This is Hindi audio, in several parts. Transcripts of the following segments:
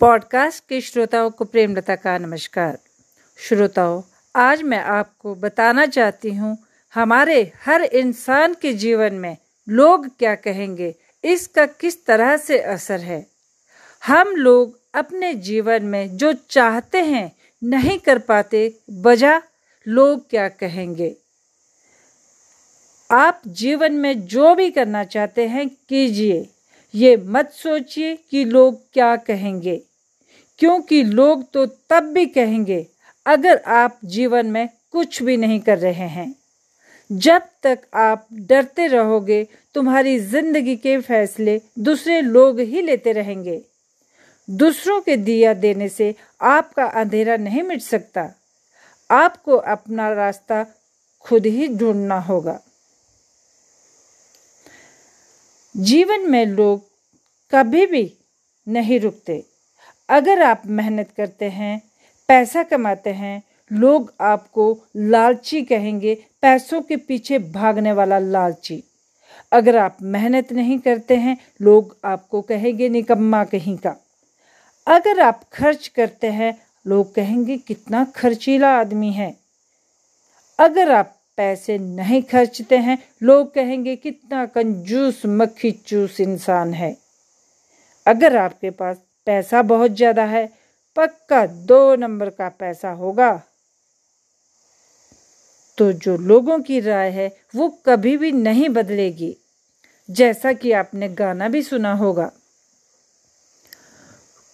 पॉडकास्ट के श्रोताओं को प्रेमलता का नमस्कार। श्रोताओं, आज मैं आपको बताना चाहती हूँ हमारे हर इंसान के जीवन में लोग क्या कहेंगे, इसका किस तरह से असर है। हम लोग अपने जीवन में जो चाहते हैं नहीं कर पाते, बजा लोग क्या कहेंगे। आप जीवन में जो भी करना चाहते हैं कीजिए, ये मत सोचिए कि लोग क्या कहेंगे, क्योंकि लोग तो तब भी कहेंगे अगर आप जीवन में कुछ भी नहीं कर रहे हैं। जब तक आप डरते रहोगे, तुम्हारी जिंदगी के फैसले दूसरे लोग ही लेते रहेंगे। दूसरों के दिया देने से आपका अंधेरा नहीं मिट सकता। आपको अपना रास्ता खुद ही ढूंढना होगा। जीवन में लोग कभी भी नहीं रुकते। अगर आप मेहनत करते हैं, पैसा कमाते हैं, लोग आपको लालची कहेंगे, पैसों के पीछे भागने वाला लालची। अगर आप मेहनत नहीं करते हैं, लोग आपको कहेंगे निकम्मा कहीं का। अगर आप खर्च करते हैं, लोग कहेंगे कितना खर्चीला आदमी है। अगर आप पैसे नहीं खर्चते हैं, लोग कहेंगे कितना कंजूस मक्खी चूस इंसान है। अगर आपके पास पैसा बहुत ज़्यादा है, पक्का 2 नंबर का पैसा होगा। तो जो लोगों की राय है वो कभी भी नहीं बदलेगी। जैसा कि आपने गाना भी सुना होगा,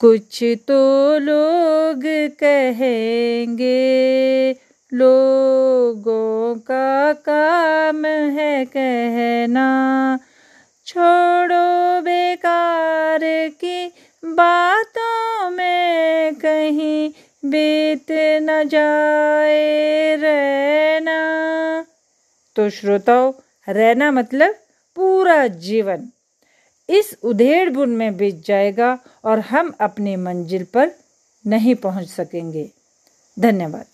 कुछ तो लोग कहेंगे, लोगों का काम है कहना, छोड़ो बेकार की बातों में कहीं बीत न जाए रहना। तो श्रोताओं, रहना मतलब पूरा जीवन इस उधेड़ बुन में बीत जाएगा और हम अपनी मंजिल पर नहीं पहुंच सकेंगे। धन्यवाद।